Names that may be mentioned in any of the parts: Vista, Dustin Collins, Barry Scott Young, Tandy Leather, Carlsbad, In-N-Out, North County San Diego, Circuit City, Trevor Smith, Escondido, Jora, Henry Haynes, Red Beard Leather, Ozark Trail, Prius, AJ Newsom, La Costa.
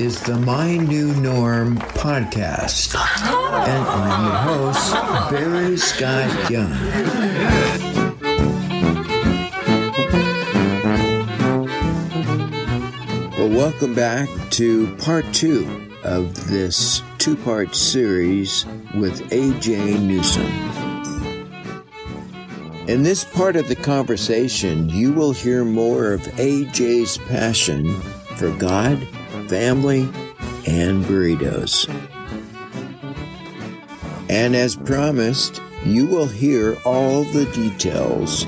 is the My New Norm podcast, and I'm your host, Barry Scott Young. Welcome back to part 2 of this two-part series with AJ Newsom. In this part of the conversation, you will hear more of AJ's passion for God, family, and burritos. And as promised, you will hear all the details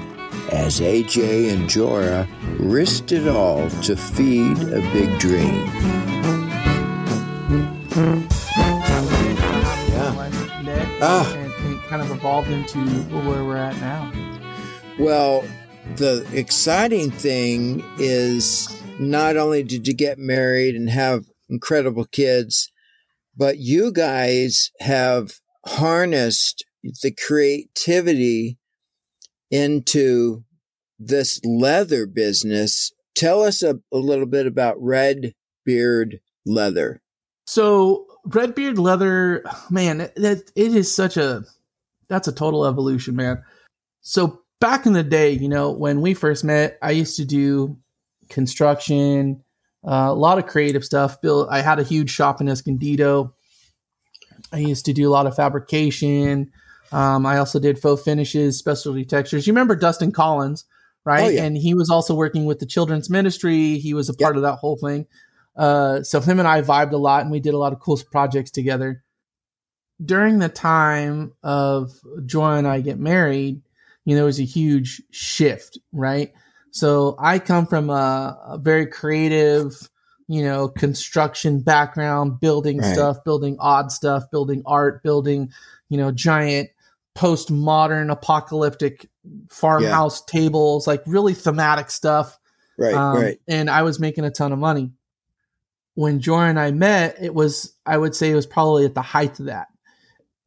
as AJ and Jora risked it all to feed a big dream. Yeah. And it kind of evolved into where we're at now. Well, the exciting thing is not only did you get married and have incredible kids, but you guys have harnessed the creativity into this leather business. Tell us a little bit about Red Beard Leather. So Red Beard Leather, man, it is that's a total evolution, man. So back in the day, you know, when we first met, I used to do construction, a lot of creative stuff. I had a huge shop in Escondido. I used to do a lot of fabrication. I also did faux finishes, specialty textures. You remember Dustin Collins, right? Oh, yeah. And he was also working with the children's ministry. He was a part of that whole thing. So him and I vibed a lot, and we did a lot of cool projects together. During the time of Jora and I get married, you know, it was a huge shift, right? So I come from a very creative, you know, construction background, building stuff, building odd stuff, building art, building, you know, giant postmodern apocalyptic farmhouse tables, like really thematic stuff. Right. And I was making a ton of money. When Jora and I met, I would say it was probably at the height of that.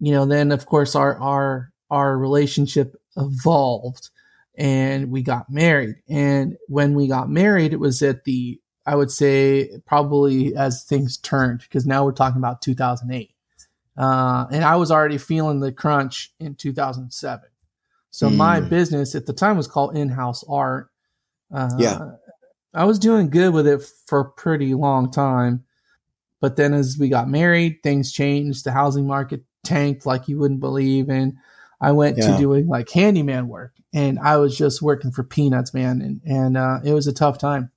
You know, then of course our relationship evolved and we got married. And when we got married, it was at the, I would say probably as things turned, because now we're talking about 2008. And I was already feeling the crunch in 2007. So my business at the time was called In-House Art. I was doing good with it for a pretty long time. But then as we got married, things changed. The housing market tanked like you wouldn't believe. And I went to doing like handyman work. And I was just working for peanuts, man. And it was a tough time.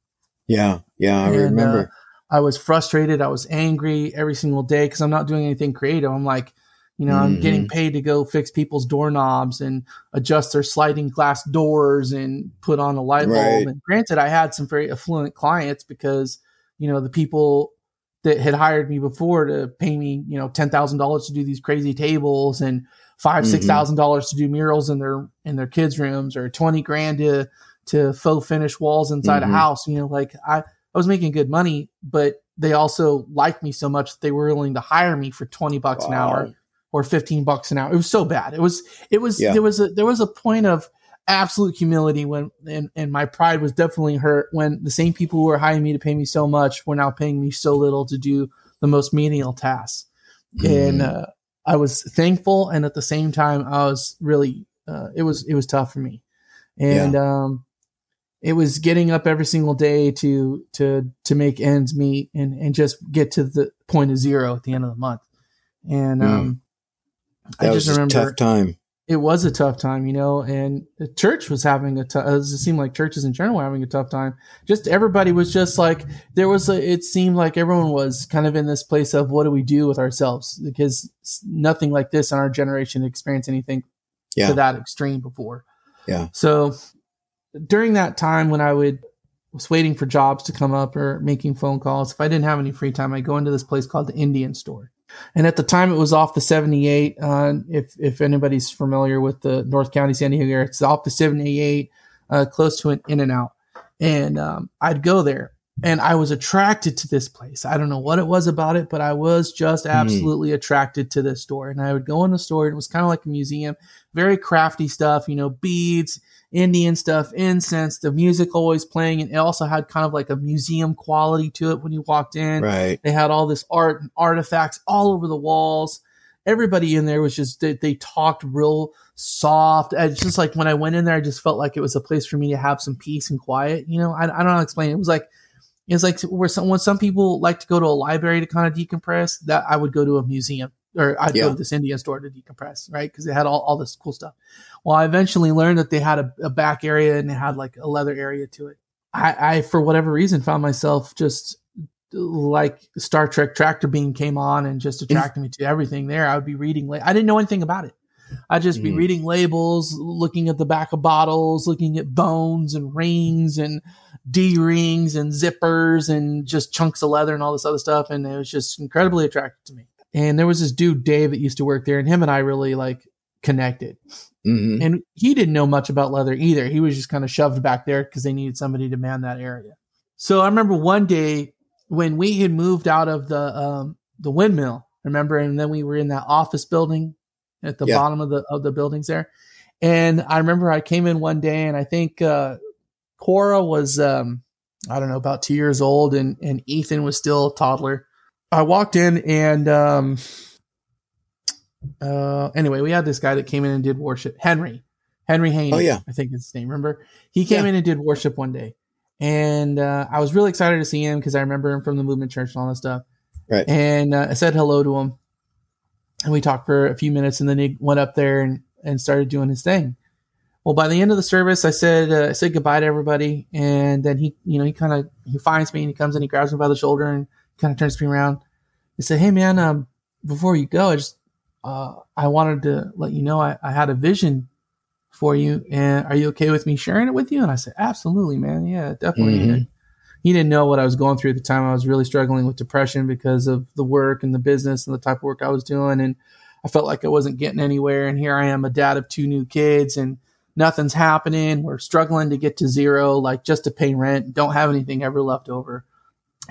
I remember. I was frustrated. I was angry every single day because I'm not doing anything creative. I'm like, you know, I'm getting paid to go fix people's doorknobs and adjust their sliding glass doors and put on a light bulb. And granted, I had some very affluent clients because, you know, the people that had hired me before to pay me, you know, $10,000 to do these crazy tables and $6,000 to do murals in their kids' rooms, or $20,000 to faux finish walls inside a house. You know, like I was making good money, but they also liked me so much that they were willing to hire me for $20 an hour or $15 an hour. It was so bad. It was there was a point of absolute humility when, and my pride was definitely hurt when the same people who were hiring me to pay me so much were now paying me so little to do the most menial tasks. And I was thankful, and at the same time, I was really it was tough for me, and it was getting up every single day to make ends meet and just get to the point of zero at the end of the month. And I just remember a tough time. It was a tough time, you know, and the church was having a tough, it seemed like churches in general were having a tough time. Just everybody was just like, it seemed like everyone was kind of in this place of what do we do with ourselves? Because nothing like this in our generation experienced anything to that extreme before. Yeah. So during that time when I was waiting for jobs to come up or making phone calls, if I didn't have any free time, I'd go into this place called the Indian Store. And at the time it was off the 78. If anybody's familiar with the North County San Diego area, it's off the 78, close to an In-N-Out. And I'd go there And I was attracted to this place. I don't know what it was about it, but I was just absolutely attracted to this store. And I would go in the store, and it was kind of like a museum, very crafty stuff, you know, beads, Indian stuff, incense, the music always playing. And it also had kind of like a museum quality to it when you walked in. Right. They had all this art and artifacts all over the walls. Everybody in there was just, they talked real soft. It's just like when I went in there, I just felt like it was a place for me to have some peace and quiet. You know, I don't know how to explain it. It's like where some people like to go to a library to kind of decompress, that I would go to a museum, or I'd go to this Indian store to decompress, right? Because they had all this cool stuff. Well, I eventually learned that they had a back area, and it had like a leather area to it. I, for whatever reason, found myself just like Star Trek Tractor Beam came on and just attracted me to everything there. I would be reading. I didn't know anything about it. I'd just be reading labels, looking at the back of bottles, looking at bones and rings and D-rings and zippers and just chunks of leather and all this other stuff. And it was just incredibly attractive to me. And there was this dude, Dave, that used to work there, and him and I really like connected. Mm-hmm. And he didn't know much about leather either. He was just kind of shoved back there because they needed somebody to man that area. So I remember one day when we had moved out of the windmill, remember, and then we were in that office building at the bottom of the buildings there. And I remember I came in one day, and I think Cora was, I don't know, about 2 years old, and Ethan was still a toddler. I walked in, and anyway, we had this guy that came in and did worship. Henry Haynes, I think is his name, remember? He came in and did worship one day. And I was really excited to see him because I remember him from the movement church and all that stuff. Right. And I said hello to him. And we talked for a few minutes, and then he went up there and started doing his thing. Well, by the end of the service, I said goodbye to everybody. And then he finds me, and he comes in, he grabs me by the shoulder and kind of turns me around. He said, "Hey man, before you go, I wanted to let you know, I had a vision for you, and are you okay with me sharing it with you?" And I said, "Absolutely, man. Yeah, definitely." Mm-hmm. He didn't know what I was going through at the time. I was really struggling with depression because of the work and the business and the type of work I was doing. And I felt like I wasn't getting anywhere. And here I am, a dad of two new kids, and nothing's happening. We're struggling to get to zero, like just to pay rent. Don't have anything ever left over.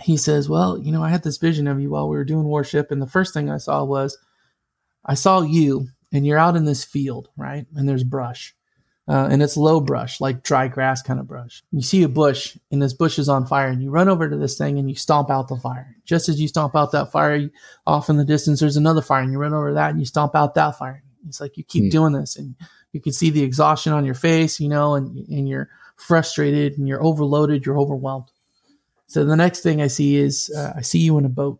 He says, "Well, you know, I had this vision of you while we were doing worship. And the first thing I saw you, and you're out in this field, right? And there's brush. And it's low brush, like dry grass kind of brush. You see a bush, and this bush is on fire, and you run over to this thing, and you stomp out the fire. Just as you stomp out that fire, off in the distance, there's another fire, and you run over that, and you stomp out that fire. It's like you keep doing this, and you can see the exhaustion on your face, you know, and you're frustrated, and you're overloaded, you're overwhelmed. So the next thing I see is I see you in a boat,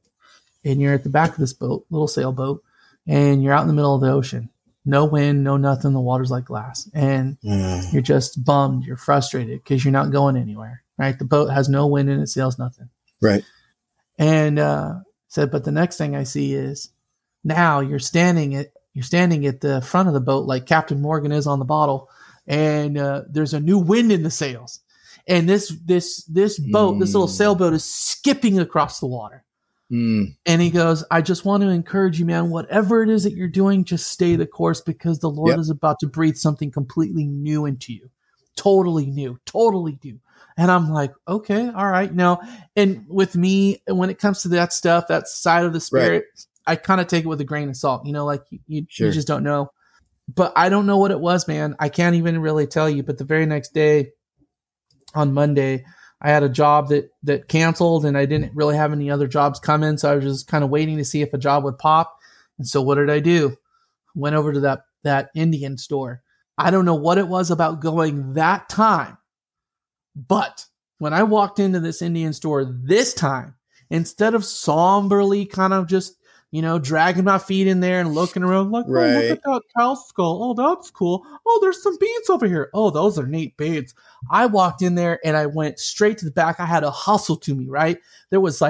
and you're at the back of this boat, little sailboat, and you're out in the middle of the ocean. No wind, no nothing. The water's like glass. And you're just bummed. You're frustrated because you're not going anywhere, right? The boat has no wind in it, sails nothing. Right. And said, but the next thing I see is now you're standing at the front of the boat like Captain Morgan is on the bottle. And there's a new wind in the sails. And this boat, this little sailboat is skipping across the water. And he goes, "I just want to encourage you, man, whatever it is that you're doing, just stay the course, because the Lord is about to breathe something completely new into you. Totally new. And I'm like, okay, all right. Now, and with me, when it comes to that stuff, that side of the spirit, I kind of take it with a grain of salt, you know, like you just don't know. But I don't know what it was, man. I can't even really tell you. But the very next day on Monday, I had a job that canceled, and I didn't really have any other jobs coming. So I was just kind of waiting to see if a job would pop. And so what did I do? Went over to that Indian store. I don't know what it was about going that time, but when I walked into this Indian store this time, instead of somberly kind of just, you know, dragging my feet in there and looking around like, oh, look at that cow skull. Oh, that's cool. Oh, there's some beads over here. Oh, those are neat beads. I walked in there and I went straight to the back. I had a hustle to me, right? There was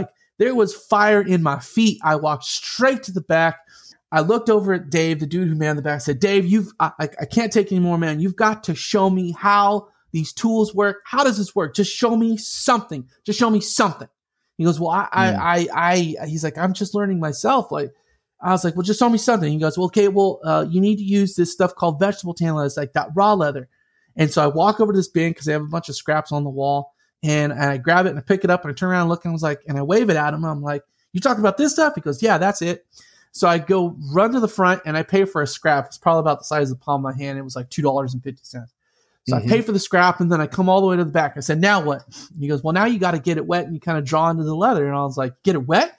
fire in my feet. I walked straight to the back. I looked over at Dave, the dude who manned the back, said, "Dave, I can't take any more, man. You've got to show me how these tools work. How does this work? Just show me something. He goes, "Well, he's like, I'm just learning myself." Like, I was like, "Well, just show me something." He goes, "Well, okay, well, you need to use this stuff called vegetable tan leather. It's like that raw leather." And so I walk over to this bin because they have a bunch of scraps on the wall. And I grab it and I pick it up and I turn around and look, and I was like, and I wave it at him. I'm like, "You talking about this stuff?" He goes, "Yeah, that's it." So I go run to the front and I pay for a scrap. It's probably about the size of the palm of my hand. It was like $2.50. So I pay for the scrap, and then I come all the way to the back. I said, "Now what?" And he goes, "Well, now you got to get it wet and you kind of draw into the leather." And I was like, "Get it wet?"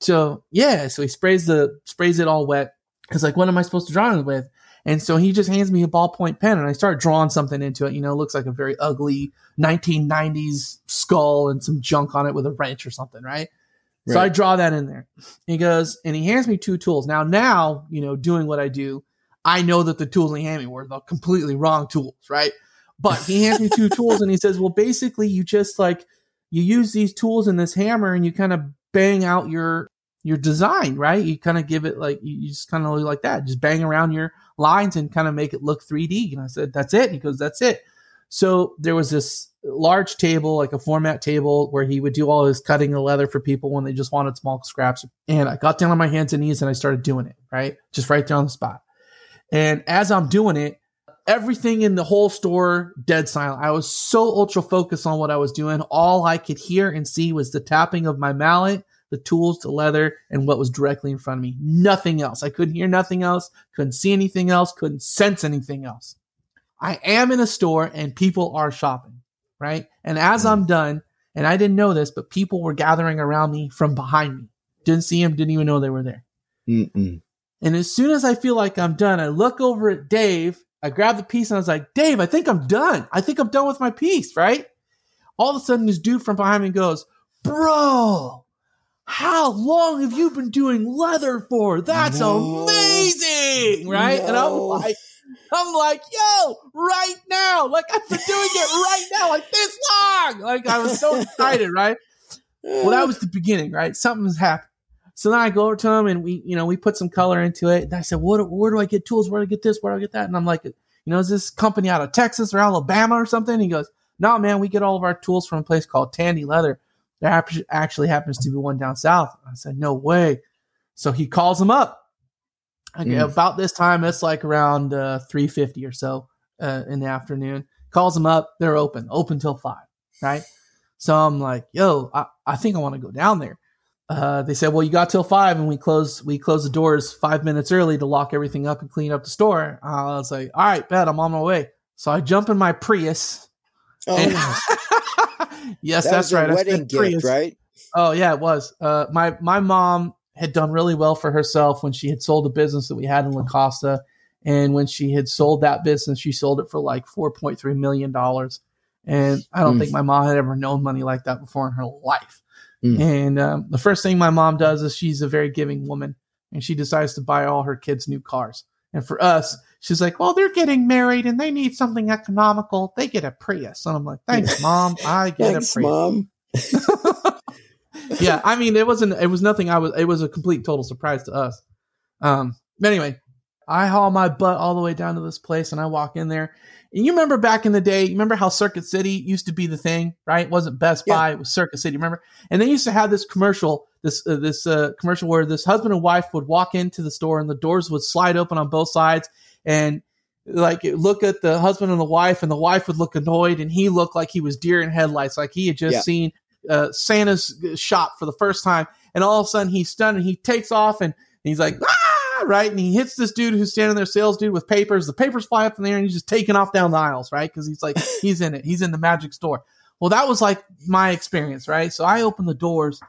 So yeah, so he sprays it all wet. It's like, what am I supposed to draw it with? And so he just hands me a ballpoint pen, and I start drawing something into it. You know, it looks like a very ugly 1990s skull and some junk on it with a wrench or something, right? So I draw that in there. And he goes, and he hands me two tools. Now, you know, doing what I do, I know that the tools he handed me were the completely wrong tools, right? But he hands me two tools, and he says, well, basically, you just, like, you use these tools and this hammer, and you kind of bang out your design, right? You kind of give it like, you just kind of like that, just bang around your lines and kind of make it look 3D. And I said, that's it. And he goes, that's it. So there was this large table, like a format table, where he would do all his cutting of leather for people when they just wanted small scraps. And I got down on my hands and knees and I started doing it, right? Just right there on the spot. And as I'm doing it, everything in the whole store, dead silent. I was so ultra focused on what I was doing. All I could hear and see was the tapping of my mallet, the tools, the leather, and what was directly in front of me. Nothing else. I couldn't hear nothing else, couldn't see anything else, couldn't sense anything else. I am in a store and people are shopping, right? And as I'm done, and I didn't know this, but people were gathering around me from behind me. Didn't see them, didn't even know they were there. And as soon as I feel like I'm done, I look over at Dave. I grab the piece and I was like, Dave, I think I'm done. I think I'm done with my piece, right? All of a sudden, this dude from behind me goes, bro, how long have you been doing leather for? That's amazing, right? And I'm like, yo, right now, like I've been doing it right now, like this long. Like I was so excited, right? Well, that was the beginning, right? Something's happened. So then I go over to him and we put some color into it. And I said, where do I get tools? Where do I get this? Where do I get that? And I'm like, is this company out of Texas or Alabama or something? And he goes, no, man, we get all of our tools from a place called Tandy Leather. There actually happens to be one down south. I said, no way. So he calls him up. About this time, it's like around 3:50 or so in the afternoon. Calls him up. They're open till 5, right? So I'm like, yo, I think I want to go down there. They said, well, you got till 5, and we close the doors 5 minutes early to lock everything up and clean up the store. I was like, all right, bet, I'm on my way. So I jump in my Prius. Yes, that's right. A wedding gift, right? Oh yeah, it was. My mom had done really well for herself when she had sold the business that we had in La Costa, and when she had sold that business, she sold it for like $4.3 million. And I don't think my mom had ever known money like that before in her life. And the first thing my mom does is she's a very giving woman, and she decides to buy all her kids new cars. And for us, she's like, well, they're getting married and they need something economical. They get a Prius. And I'm like, thanks, Mom. I get a Prius. Mom. Yeah. I mean, it was nothing. It was a complete total surprise to us. Anyway, I haul my butt all the way down to this place and I walk in there. And you remember back in the day, you remember how Circuit City used to be the thing, right? It wasn't Best Buy. It was Circuit City. Remember? And they used to have this commercial, this commercial where this husband and wife would walk into the store and the doors would slide open on both sides. And like, look at the husband and the wife would look annoyed, and he looked like he was deer in headlights. Like he had just seen Santa's shop for the first time. And all of a sudden he's stunned and he takes off and he's like, ah, right. And he hits this dude who's standing there, sales dude with papers. The papers fly up in the air and he's just taking off down the aisles, right? Cause he's like, he's in it. He's in the magic store. Well, that was like my experience, right? So I opened the doors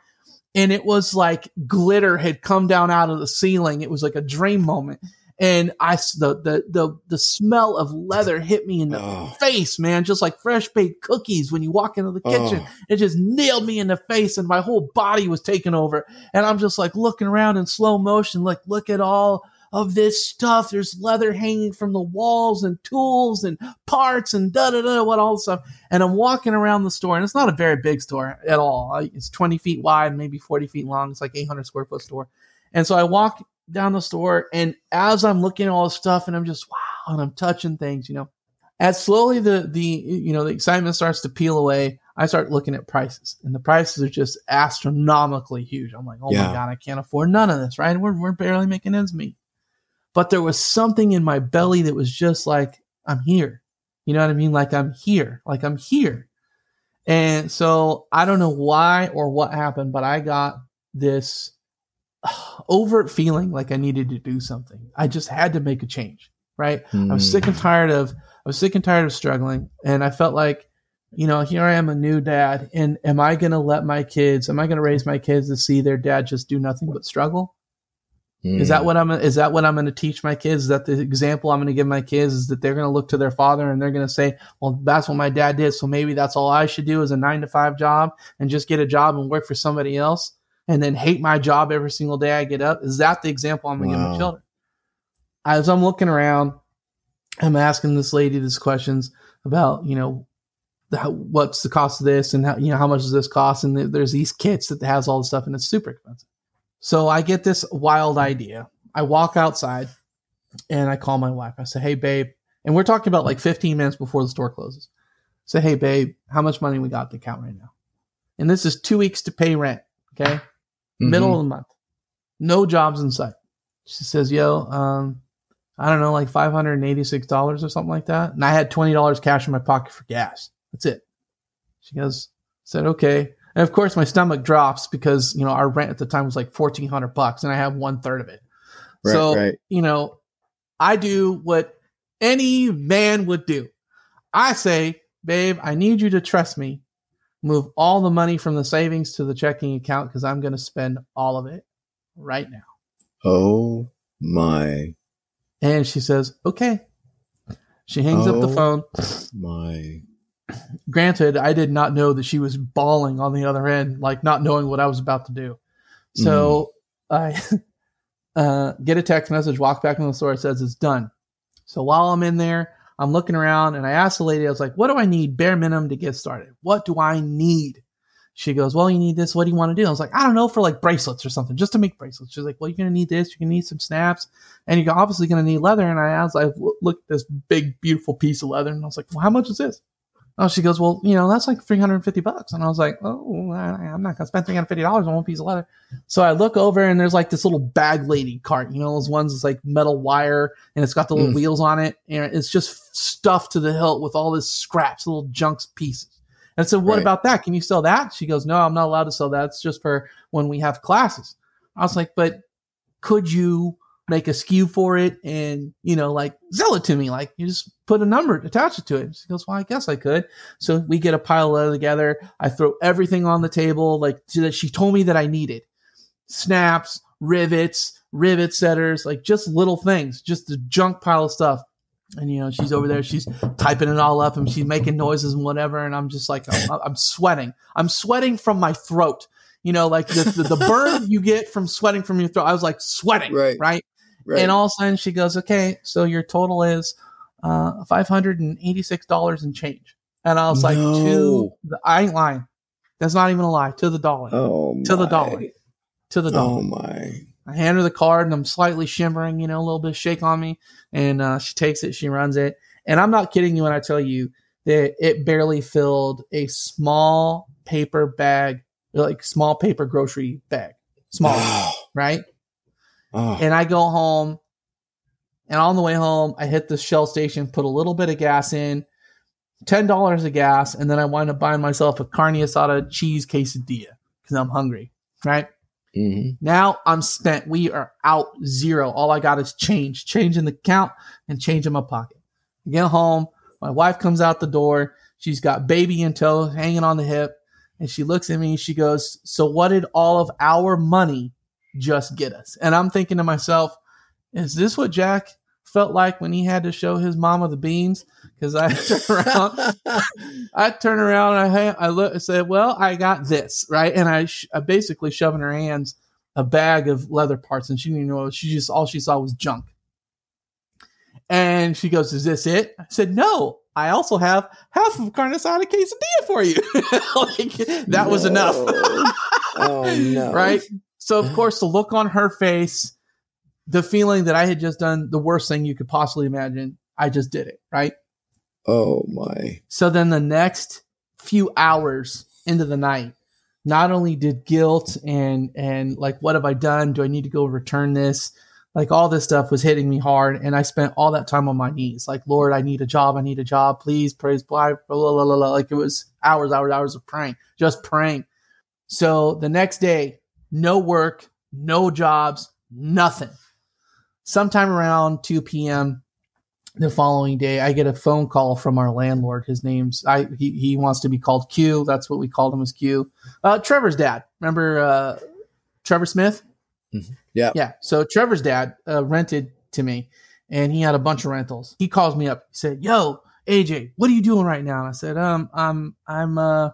and it was like glitter had come down out of the ceiling. It was like a dream moment. And the smell of leather hit me in the face, man, just like fresh baked cookies when you walk into the kitchen. It just nailed me in the face and my whole body was taken over. And I'm just like looking around in slow motion, like, look at all of this stuff. There's leather hanging from the walls and tools and parts and what all stuff. And I'm walking around the store, and it's not a very big store at all. It's 20 feet wide, maybe 40 feet long. It's like 800 square foot store. And so I walk down the store, and as I'm looking at all this stuff, and I'm just wow, and I'm touching things, as slowly the excitement starts to peel away, I start looking at prices, and the prices are just astronomically huge. I'm like, my God, I can't afford none of this, right? We're barely making ends meet. But there was something in my belly that was just like, I'm here. You know what I mean? Like I'm here. And so I don't know why or what happened, but I got this overt feeling like I needed to do something. I just had to make a change, right? I was sick and tired of struggling, and I felt like, you know, here I am, a new dad, and am I going to raise my kids to see their dad just do nothing but struggle? Is that what I'm going to teach my kids? Is that the example I'm going to give my kids, is that they're going to look to their father and they're going to say, well, that's what my dad did, so maybe that's all I should do, is a 9-to-5 job and just get a job and work for somebody else and then hate my job every single day I get up? Is that the example I'm going to give my children? As I'm looking around, I'm asking this lady these questions about, you know, what's the cost of this, and how, you know, how much does this cost? And there's these kits that has all the stuff, and it's super expensive. So I get this wild idea. I walk outside and I call my wife. I say, hey babe. And we're talking about like 15 minutes before the store closes. I say, hey babe, how much money we got in the account right now? And this is 2 weeks to pay rent. Okay. Mm-hmm. Middle of the month. No jobs in sight. She says, yo, I don't know, like $586 or something like that. And I had $20 cash in my pocket for gas. That's it. She goes, said, okay. And of course my stomach drops, because, you know, our rent at the time was like $1,400 and I have 1/3 of it. Right, so, right. You know, I do what any man would do. I say, babe, I need you to trust me. Move all the money from the savings to the checking account, because I'm going to spend all of it right now. Oh my. And she says, okay. She hangs up the phone. My. Granted, I did not know that she was bawling on the other end, like not knowing what I was about to do. So I get a text message, walk back in the store, it says it's done. So while I'm in there, I'm looking around, and I asked the lady, I was like, what do I need bare minimum to get started? What do I need? She goes, well, you need this. What do you want to do? I was like, I don't know, for like bracelets or something, just to make bracelets. She's like, well, you're going to need this. You're going to need some snaps, and you're obviously going to need leather. And I was like, look at this big, beautiful piece of leather. And I was like, well, how much is this? Oh, she goes, well, you know, that's like $350. And I was like, oh, I'm not going to spend $350 on one piece of leather. So I look over, and there's like this little bag lady cart, you know, those ones that's like metal wire, and it's got the little wheels on it. And it's just stuffed to the hilt with all this scraps, little junks, pieces. And so what about that? Can you sell that? She goes, no, I'm not allowed to sell that. It's just for when we have classes. I was like, but could you make a SKU for it and, you know, like sell it to me? Like, you just put a number, attach it to it. She goes, well, I guess I could. So we get a pile of leather together. I throw everything on the table, like that she told me that I needed. Snaps, rivets, rivet setters, like just little things, just a junk pile of stuff. And, you know, she's over there, she's typing it all up, and she's making noises and whatever. And I'm just like, I'm sweating. I'm sweating from my throat. You know, like the burn you get from sweating from your throat. I was like sweating, right? Right. And all of a sudden she goes, okay, so your total is $586 and change. And I was like, I ain't lying. That's not even a lie. To the dollar. To the dollar. Oh, my. I hand her the card, and I'm slightly shimmering, you know, a little bit of shake on me. And she takes it. She runs it. And I'm not kidding you when I tell you that it barely filled a small paper bag, like small paper grocery bag. Small, right? Oh. And I go home, and on the way home, I hit the Shell station, put a little bit of gas in, $10 of gas, and then I wind up buying myself a carne asada cheese quesadilla because I'm hungry, right? Mm-hmm. Now I'm spent. We are out zero. All I got is change in the account and change in my pocket. I get home. My wife comes out the door. She's got baby in tow, hanging on the hip, and she looks at me, and she goes, so what did all of our money just get us? And I'm thinking to myself, is this what Jack felt like when he had to show his mama the beans? Because I turn around, and I look and say, well, I got this, right? And I basically shove in her hands a bag of leather parts, and she didn't even know. She just, all she saw was junk. And she goes, is this it? I said, no, I also have half of carne asada quesadilla for you. Like, that was enough. Oh, no. Right? So, of course, the look on her face, the feeling that I had just done the worst thing you could possibly imagine, I just did it, right? Oh, my. So then the next few hours into the night, not only did guilt and like, what have I done? Do I need to go return this? Like, all this stuff was hitting me hard, and I spent all that time on my knees. Like, Lord, I need a job. Please, praise, blah, blah, blah, blah. Like, it was hours of praying, just praying. So the next day, no work, no jobs, nothing. Sometime around 2 p.m. the following day, I get a phone call from our landlord. His name's he wants to be called Q. That's what we called him, as Q. Trevor's dad. Remember Trevor Smith? Mm-hmm. Yeah. Yeah. So Trevor's dad rented to me, and he had a bunch of rentals. He calls me up. He said, "Yo, AJ, what are you doing right now?" And I said, I'm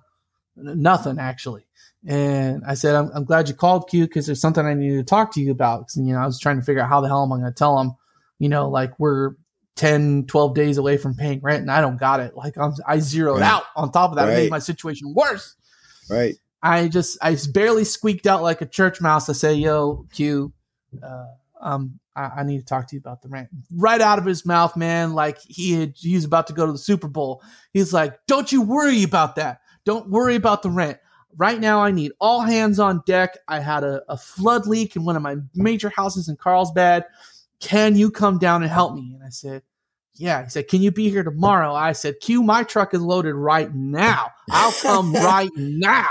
nothing, actually." And I said, I'm glad you called, Q, because there's something I needed to talk to you about. Because, I was trying to figure out how the hell am I going to tell him, like, we're 10, 12 days away from paying rent, and I don't got it. Like, I zeroed out on top of that. It made my situation worse. Right. I barely squeaked out like a church mouse. I say, "Yo, Q, I need to talk to you about the rent." Right out of his mouth, man. Like, he was about to go to the Super Bowl. He's like, "Don't you worry about that. Don't worry about the rent. Right now, I need all hands on deck. I had a flood leak in one of my major houses in Carlsbad. Can you come down and help me?" And I said, "Yeah." He said, "Can you be here tomorrow?" I said, "Q, my truck is loaded right now. I'll come right now."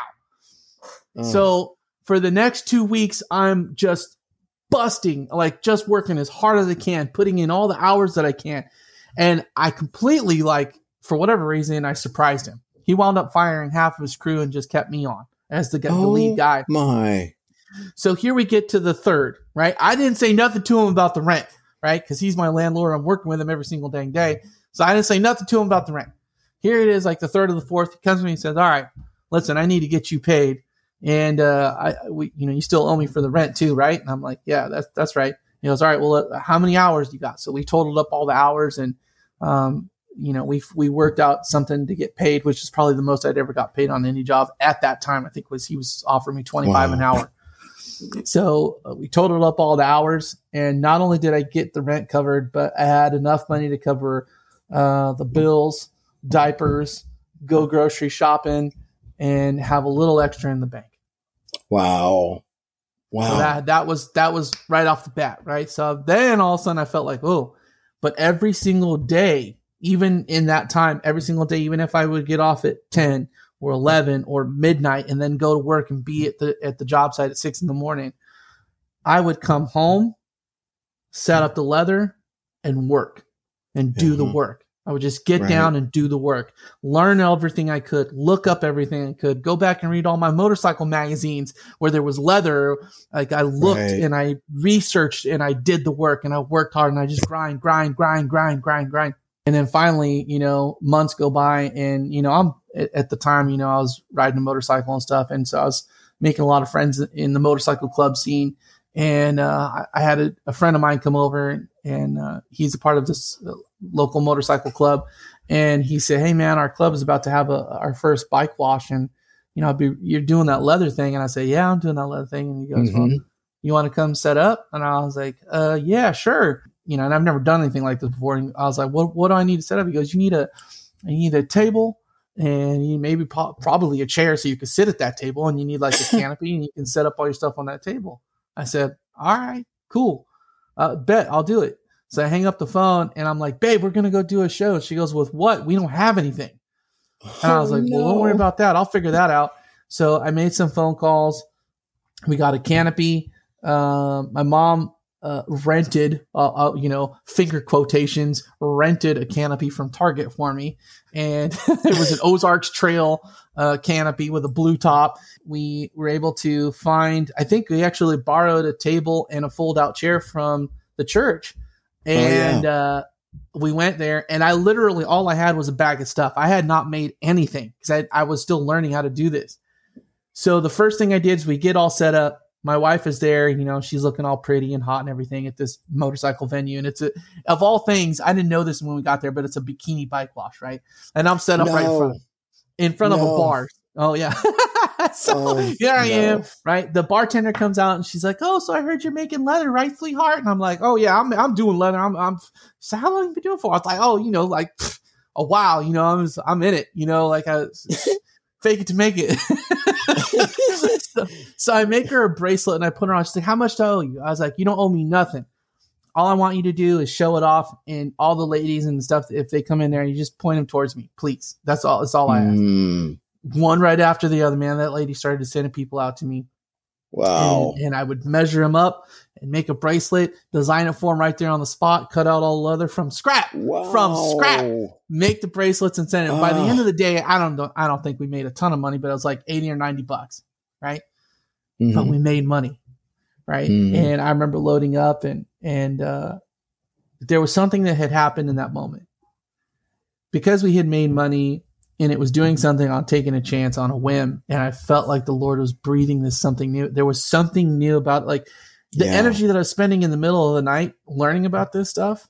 So for the next 2 weeks, I'm just busting, like, just working as hard as I can, putting in all the hours that I can. And I completely, like, for whatever reason, I surprised him. He wound up firing half of his crew and just kept me on as the lead guy. My. So here we get to the third, right? I didn't say nothing to him about the rent, right? Because he's my landlord. I'm working with him every single dang day. So I didn't say nothing to him about the rent. Here it is, like the third or the fourth. He comes to me and says, "All right, listen, I need to get you paid. And you still owe me for the rent too, right?" And I'm like, "Yeah, that's right." He goes, "All right, well, how many hours you got?" So we totaled up all the hours, and we worked out something to get paid, which is probably the most I'd ever got paid on any job at that time. I think he was offering me $25 an hour. So we totaled up all the hours, and not only did I get the rent covered, but I had enough money to cover the bills, diapers, go grocery shopping, and have a little extra in the bank. Wow. So that was right off the bat, right? So then all of a sudden I felt like, oh, but every single day, even in that time, even if I would get off at 10 or 11 or midnight and then go to work and be at the job site at 6 a.m, I would come home, set up the leather, and work and do the work. I would just get down and do the work, learn everything I could, look up everything I could, go back and read all my motorcycle magazines where there was leather. Like, I looked and I researched and I did the work, and I worked hard, and I just grind. And then finally, months go by, and, I'm at the time, I was riding a motorcycle and stuff. And so I was making a lot of friends in the motorcycle club scene. And I had a friend of mine come over, and he's a part of this local motorcycle club. And he said, "Hey, man, our club is about to have our first bike wash. And, you're doing that leather thing." And I said, "Yeah, I'm doing that leather thing." And he goes, "Well, you want to come set up?" And I was like, "Yeah, sure." And I've never done anything like this before. And I was like, what do I need to set up? He goes, you need a table, and you maybe probably a chair so you can sit at that table. And you need like a canopy, and you can set up all your stuff on that table." I said, "All right, cool. Bet, I'll do it." So I hang up the phone, and I'm like, "Babe, we're going to go do a show." She goes, "With what? We don't have anything." And I was like, "Well, don't worry about that. I'll figure that out." So I made some phone calls. We got a canopy. My mom rented, finger quotations, rented a canopy from Target for me. And it was an Ozark Trail canopy with a blue top. We were able to find, I think we actually borrowed a table and a fold out chair from the church. And we went there, and I literally, all I had was a bag of stuff. I had not made anything because I was still learning how to do this. So the first thing I did is we get all set up. My wife is there, she's looking all pretty and hot and everything at this motorcycle venue. And it's of all things, I didn't know this when we got there, but it's a bikini bike wash, right? And I'm set up right in front of a bar. Oh, yeah. I am, right? The bartender comes out, and she's like, "Oh, so I heard you're making leather, right, Fleetheart?" And I'm like, "Oh, yeah, I'm doing leather. So how long have you been doing it for?" I was like, "Oh, like a while, I'm in it, like I fake it to make it." So I make her a bracelet, and I put her on. She's like, "How much do I owe you?" I was like, "You don't owe me nothing." All I want you to do is show it off, and all the ladies and stuff, if they come in there, you just point them towards me, please. That's all. That's all I ask. One right after the other, man. That lady started sending people out to me. Wow. And I would measure them up and make a bracelet, design it for them right there on the spot, cut out all leather from scrap, make the bracelets and send it. By the end of the day, I don't think we made a ton of money, but it was like $80 or $90, right? Mm-hmm. But we made money, right? Mm-hmm. And I remember loading up, and there was something that had happened in that moment, because we had made money. And it was doing something on taking a chance on a whim. And I felt like the Lord was breathing this something new. There was something new about like the energy that I was spending in the middle of the night learning about this stuff,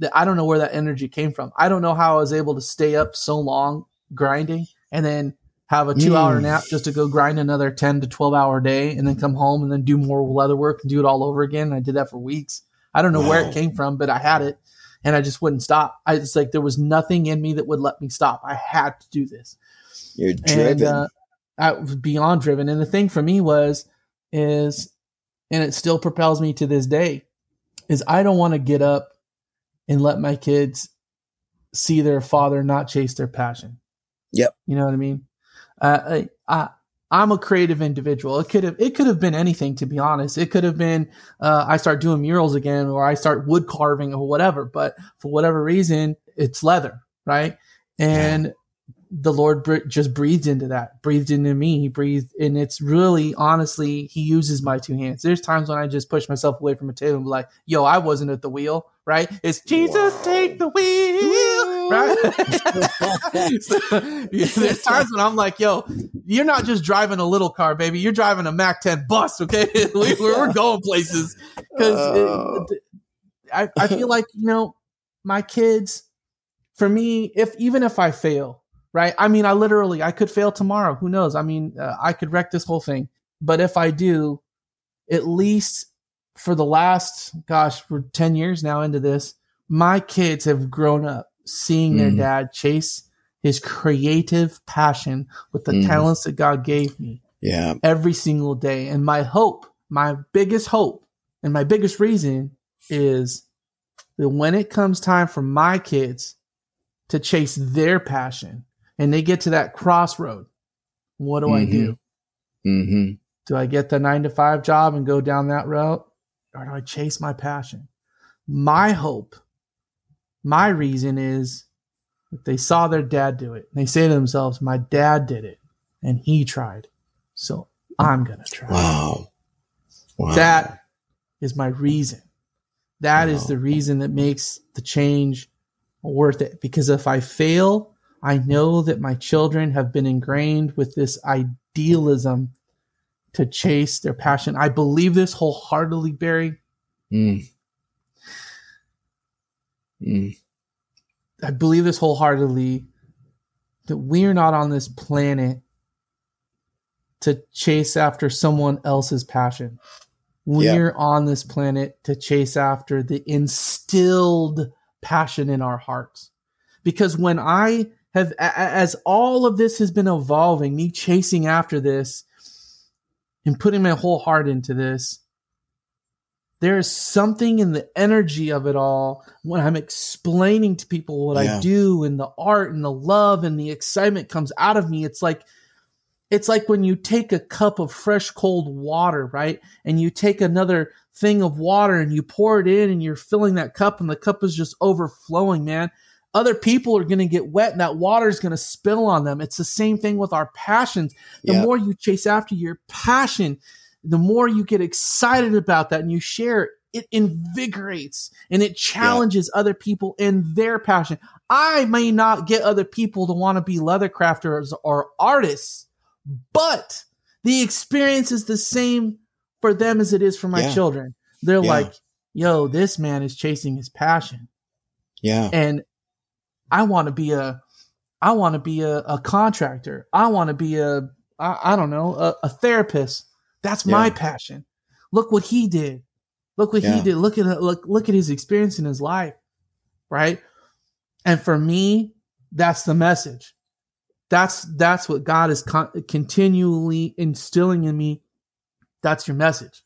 that I don't know where that energy came from. I don't know how I was able to stay up so long grinding and then have a 2-hour nap just to go grind another 10 to 12 hour day and then come home and then do more leather work and do it all over again. And I did that for weeks. I don't know where it came from, but I had it. And I just wouldn't stop. It's like there was nothing in me that would let me stop. I had to do this. You're driven. And, I was beyond driven. And the thing for me is, and it still propels me to this day, is I don't want to get up and let my kids see their father not chase their passion. Yep. You know what I mean? I'm a creative individual. It could have been anything, to be honest. It could have been I start doing murals again, or I start wood carving or whatever. But for whatever reason, it's leather, right? And the Lord just breathed into that, breathed into me. He breathed, and it's really, honestly, He uses my two hands. There's times when I just push myself away from a table and be like, "Yo, I wasn't at the wheel, right? It's Jesus take the wheel." Right? So, there's times when I'm like, yo, you're not just driving a little car, baby. You're driving a Mac 10 bus, okay? We're going places. Because I feel like, you know, my kids, for me, even if I fail, right? I mean, I could fail tomorrow. Who knows? I mean, I could wreck this whole thing. But if I do, at least for the last, we're 10 years now into this, my kids have grown up seeing their dad chase his creative passion with the talents that God gave me every single day. And my hope, my biggest hope and my biggest reason is that when it comes time for my kids to chase their passion and they get to that crossroad, what do I do? Mm-hmm. Do I get the 9-to-5 job and go down that route? Or do I chase my passion? My hope, my reason is that they saw their dad do it. They say to themselves, my dad did it and he tried. So I'm going to try. Wow. That is my reason. That is the reason that makes the change worth it. Because if I fail, I know that my children have been ingrained with this idealism to chase their passion. I believe this wholeheartedly, Barry. I believe this wholeheartedly, that we are not on this planet to chase after someone else's passion. We're on this planet to chase after the instilled passion in our hearts. Because when I have, as all of this has been evolving, me chasing after this and putting my whole heart into this, there is something in the energy of it all when I'm explaining to people what I do, and the art and the love and the excitement comes out of me. It's like when you take a cup of fresh cold water, right? And you take another thing of water and you pour it in and you're filling that cup and the cup is just overflowing, man. Other people are going to get wet and that water is going to spill on them. It's the same thing with our passions. The more you chase after your passion, the more you get excited about that and you share it, it invigorates and it challenges other people in their passion. I may not get other people to want to be leather crafters or artists, but the experience is the same for them as it is for my children. They're like, yo, this man is chasing his passion. Yeah. And I want to be a contractor. I want to be a therapist. That's my passion. Look what he did. Look at his experience in his life, right? And for me, that's the message. That's what God is continually instilling in me. That's your message.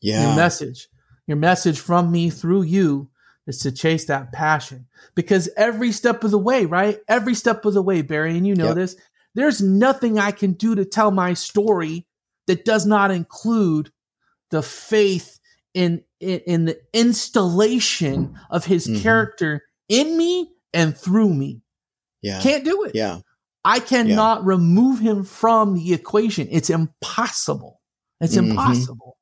Yeah. Your message Your message from me through you is to chase that passion, because every step of the way, right? Every step of the way, Barry, and you know this, there's nothing I can do to tell my story that does not include the faith in the installation of his character in me and through me. Yeah. Can't do it. Yeah. I cannot remove him from the equation. It's impossible. It's impossible.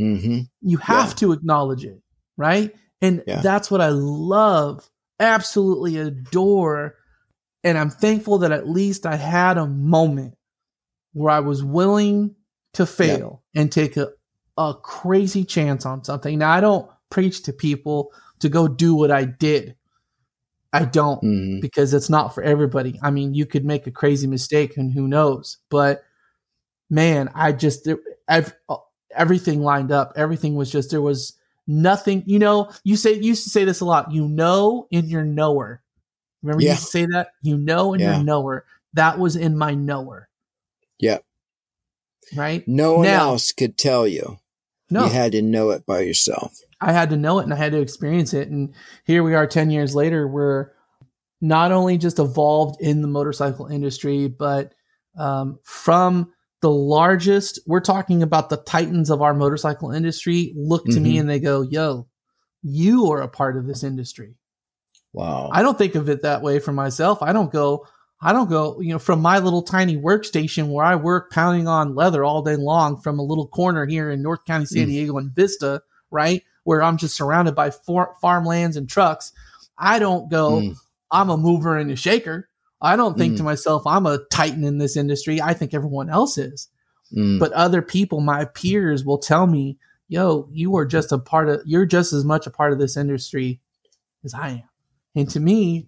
Mm-hmm. You have to acknowledge it, right? And that's what I love, absolutely adore. And I'm thankful that at least I had a moment where I was willing to fail and take a crazy chance on something. Now, I don't preach to people to go do what I did. I don't, because it's not for everybody. I mean, you could make a crazy mistake and who knows, but man, everything lined up. Everything was just, there was nothing, you know, you used to say this a lot, you know, in your knower. Remember you used to say that, you know, in your knower. That was in my knower. Yeah. Right. No one else could tell you. No, you had to know it by yourself. I had to know it and I had to experience it. And here we are 10 years later, we're not only just evolved in the motorcycle industry, but from the largest, we're talking about the titans of our motorcycle industry, look to me and they go, yo, you are a part of this industry. Wow. I don't think of it that way for myself. I don't go, you know, from my little tiny workstation where I work pounding on leather all day long from a little corner here in North County, San Diego and Vista, right? Where I'm just surrounded by farmlands and trucks. I don't go, I'm a mover and a shaker. I don't think to myself, I'm a titan in this industry. I think everyone else is. But other people, my peers, will tell me, yo, you're just as much a part of this industry as I am. And to me,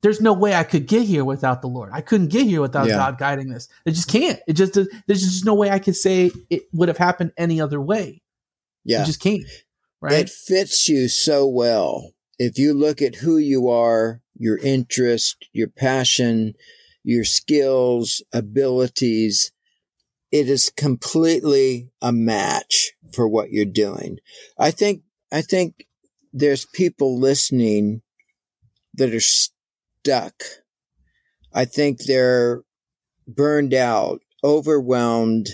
there's no way I could get here without the Lord. I couldn't get here without God guiding this. I just can't. There's just no way I could say it would have happened any other way. Yeah. You just can't, right? It fits you so well. If you look at who you are, your interest, your passion, your skills, abilities, it is completely a match for what you're doing. I think there's people listening that are stuck. I think they're burned out, overwhelmed.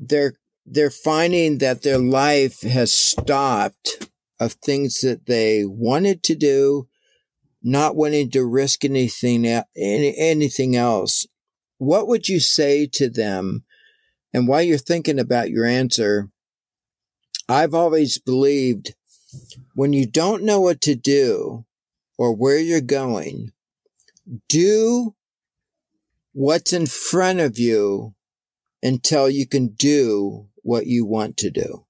They're finding that their life has stopped of things that they wanted to do, not wanting to risk anything else. What would you say to them? And while you're thinking about your answer, I've always believed when you don't know what to do or where you're going, do what's in front of you until you can do what you want to do.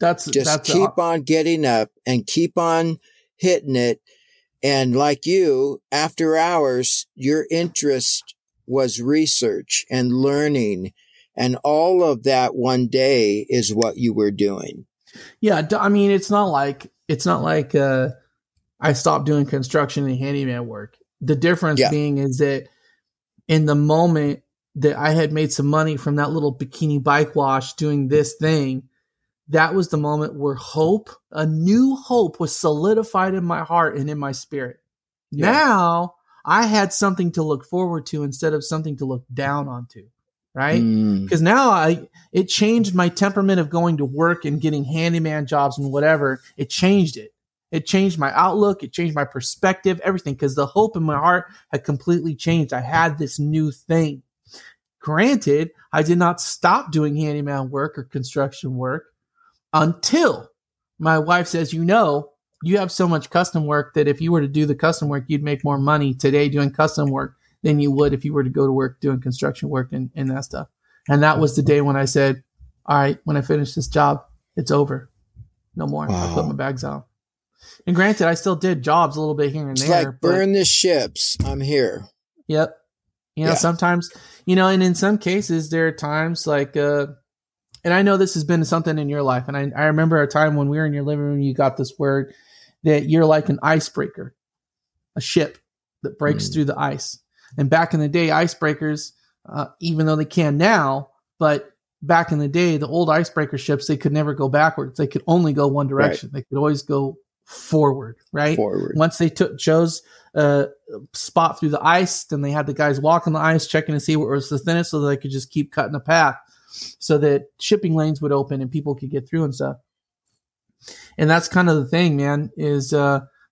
That's keep on getting up and keep on hitting it. And like you, after hours, your interest was research and learning. And all of that one day is what you were doing. Yeah. I mean, it's not like I stopped doing construction and handyman work. The difference being is that in the moment that I had made some money from that little bikini bike wash doing this thing, that was the moment where a new hope was solidified in my heart and in my spirit. Yeah. Now I had something to look forward to instead of something to look down onto, right? Because now it changed my temperament of going to work and getting handyman jobs and whatever. It changed it. It changed my outlook. It changed my perspective, everything, because the hope in my heart had completely changed. I had this new thing. Granted, I did not stop doing handyman work or construction work until my wife says, you know, you have so much custom work that if you were to do the custom work, you'd make more money today doing custom work than you would if you were to go to work doing construction work and that stuff. And that was the day when I said, all right, when I finish this job, it's over. No more. Wow. I put my bags on. And granted, I still did jobs a little bit here and there. It's like, burn the ships. I'm here. Yep. You know, sometimes, you know, and in some cases, there are times like, and I know this has been something in your life. And I remember a time when we were in your living room, you got this word that you're like an icebreaker, a ship that breaks through the ice. And back in the day, icebreakers, even though they can now, but back in the day, the old icebreaker ships, they could never go backwards. They could only go one direction. Right. They could always go forward, right? Forward. Once they chose a spot through the ice, then they had the guys walk on the ice, checking to see what was the thinnest so that they could just keep cutting the path so that shipping lanes would open and people could get through and stuff. And that's kind of the thing, man, is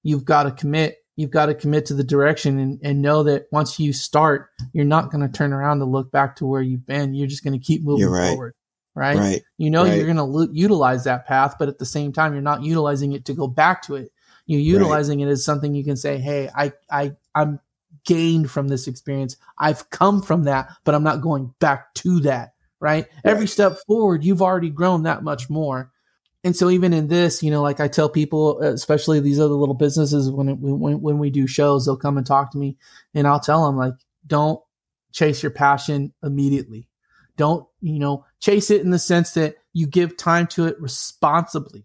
you've got to commit. You've got to commit to the direction and know that once you start, you're not going to turn around to look back to where you've been. You're just going to keep moving forward, right? You know you're going to utilize that path, but at the same time, you're not utilizing it to go back to it. You're utilizing it as something you can say, hey, I'm gained from this experience. I've come from that, but I'm not going back to that, right? Every step forward, you've already grown that much more. And so even in this, you know, like I tell people, especially these other little businesses, when we do shows, they'll come and talk to me and I'll tell them, like, don't chase your passion immediately. Don't, you know, chase it in the sense that you give time to it responsibly,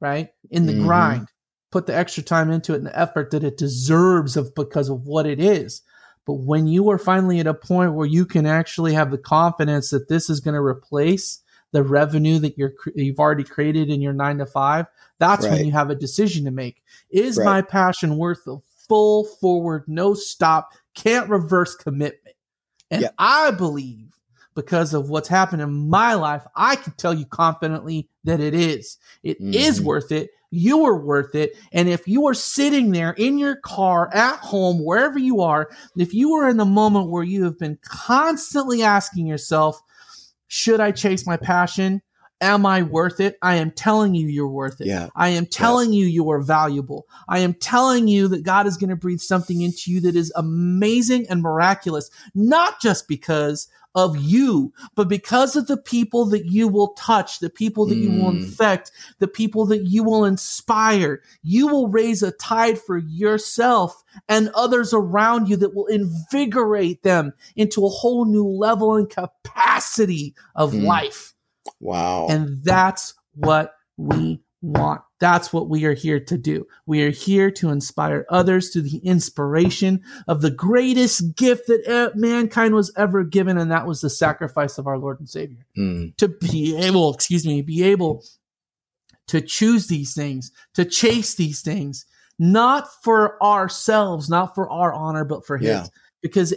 right? In the grind, put the extra time into it and the effort that it deserves of because of what it is. But when you are finally at a point where you can actually have the confidence that this is going to replace the revenue that you've already created in your 9 to 5, that's when you have a decision to make. Is my passion worth the full forward, no stop, can't reverse commitment? And I believe because of what's happened in my life, I can tell you confidently that it is. It is worth it. You are worth it. And if you are sitting there in your car, at home, wherever you are, if you are in the moment where you have been constantly asking yourself, should I chase my passion? Am I worth it? I am telling you, you're worth it. Yeah. I am telling you are valuable. I am telling you that God is going to breathe something into you that is amazing and miraculous, not just because of you, but because of the people that you will touch, the people that you will infect, the people that you will inspire. You will raise a tide for yourself and others around you that will invigorate them into a whole new level and capacity of life. Wow. And that's what we want. That's what we are here to do. We are here to inspire others through the inspiration of the greatest gift that mankind was ever given, and that was the sacrifice of our Lord and Savior. To be able to choose these things, to chase these things, not for ourselves, not for our honor, but for His. Because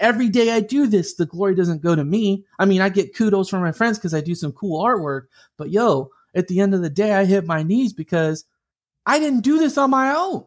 every day I do this, the glory doesn't go to me. I mean, I get kudos from my friends because I do some cool artwork, but at the end of the day, I hit my knees because I didn't do this on my own.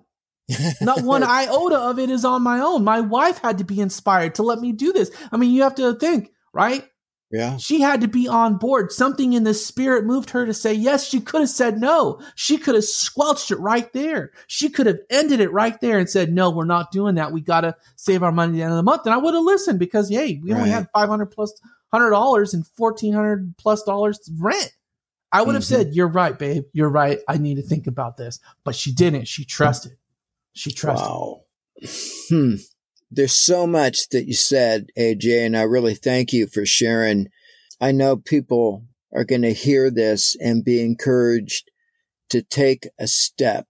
Not one iota of it is on my own. My wife had to be inspired to let me do this. I mean, you have to think, right? Yeah. She had to be on board. Something in the spirit moved her to say yes. She could have said no. She could have squelched it right there. She could have ended it right there and said, no, we're not doing that. We got to save our money at the end of the month. And I would have listened because, hey, we only had $500 plus $100 and $1,400 plus rent. I would have said, you're right, babe. You're right. I need to think about this. But she didn't. She trusted. Wow. There's so much that you said, AJ, and I really thank you for sharing. I know people are going to hear this and be encouraged to take a step,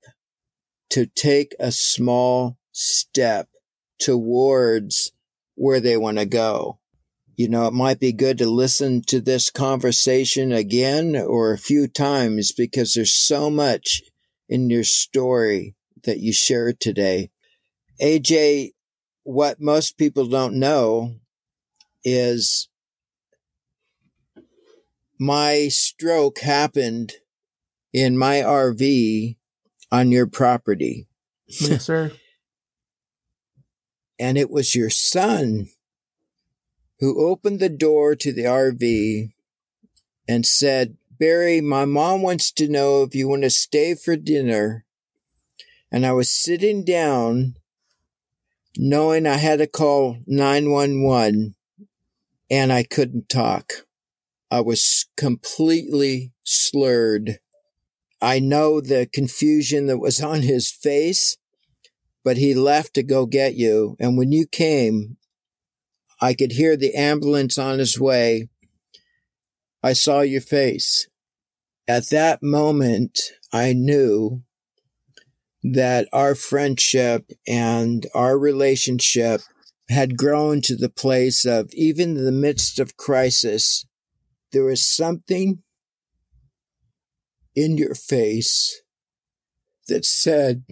to take a small step towards where they want to go. You know, it might be good to listen to this conversation again or a few times because there's so much in your story that you shared today. AJ, what most people don't know is my stroke happened in my RV on your property. Yes, sir. And it was your son who opened the door to the RV and said, Barry, my mom wants to know if you want to stay for dinner. And I was sitting down knowing I had to call 911 and I couldn't talk. I was completely slurred. I know the confusion that was on his face, but he left to go get you. And when you came, I could hear the ambulance on his way. I saw your face. At that moment, I knew that our friendship and our relationship had grown to the place of, even in the midst of crisis, There is something in your face that said,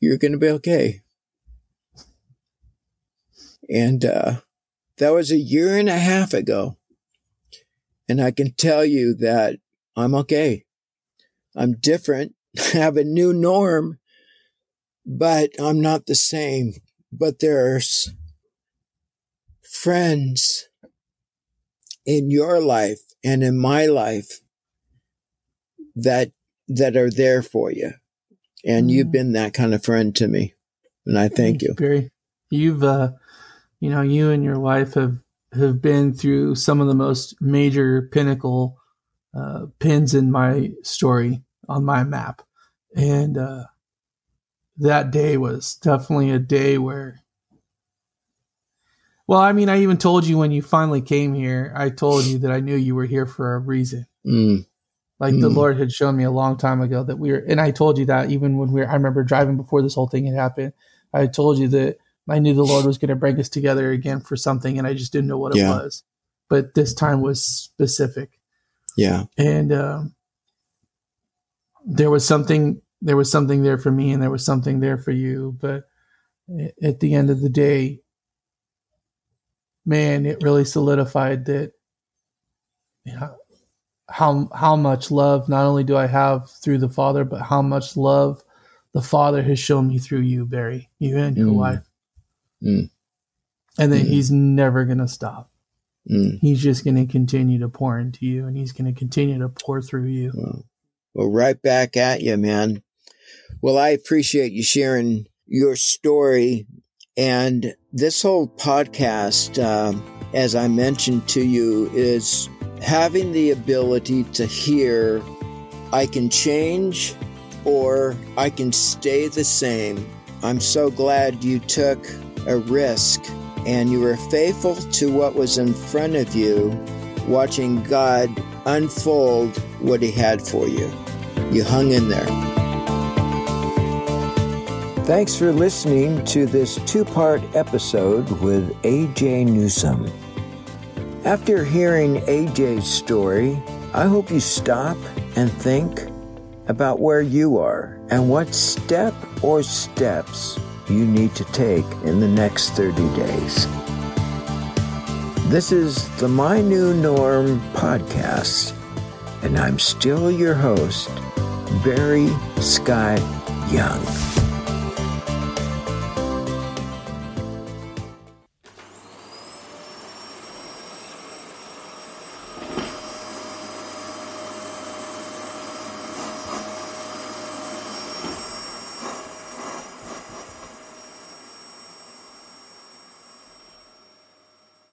you're going to be okay. And that was a year and a half ago. And I can tell you that I'm okay. I'm different. I have a new norm, but I'm not the same. But there's friends in your life and in my life that are there for you. And you've been that kind of friend to me. And I thank you. Barry, you've, you know, you and your wife have been through some of the most major pinnacle pins in my story on my map. And that day was definitely a day where, well, I mean, I even told you when you finally came here, I told you that I knew you were here for a reason. The Lord had shown me a long time ago that we were, and I told you that even when I remember driving before this whole thing had happened, I told you that I knew the Lord was going to bring us together again for something. And I just didn't know what it was, but this time was specific. Yeah. And, there was something there for me and there was something there for you. But at the end of the day, man, it really solidified that, you know, how much love not only do I have through the Father, but how much love the Father has shown me through you, Barry, you and your wife. And that he's never going to stop. He's just going to continue to pour into you, and he's going to continue to pour through you. Well, right back at you, man. Well, I appreciate you sharing your story. And this whole podcast, as I mentioned to you, is having the ability to hear, I can change or I can stay the same. I'm so glad you took a risk and you were faithful to what was in front of you, watching God unfold what he had for you. You hung in there. Thanks for listening to this two-part episode with AJ Newsom. After hearing AJ's story, I hope you stop and think about where you are and what step or steps you need to take in the next 30 days. This is the My New Norm podcast, and I'm still your host, Barry Scott Young.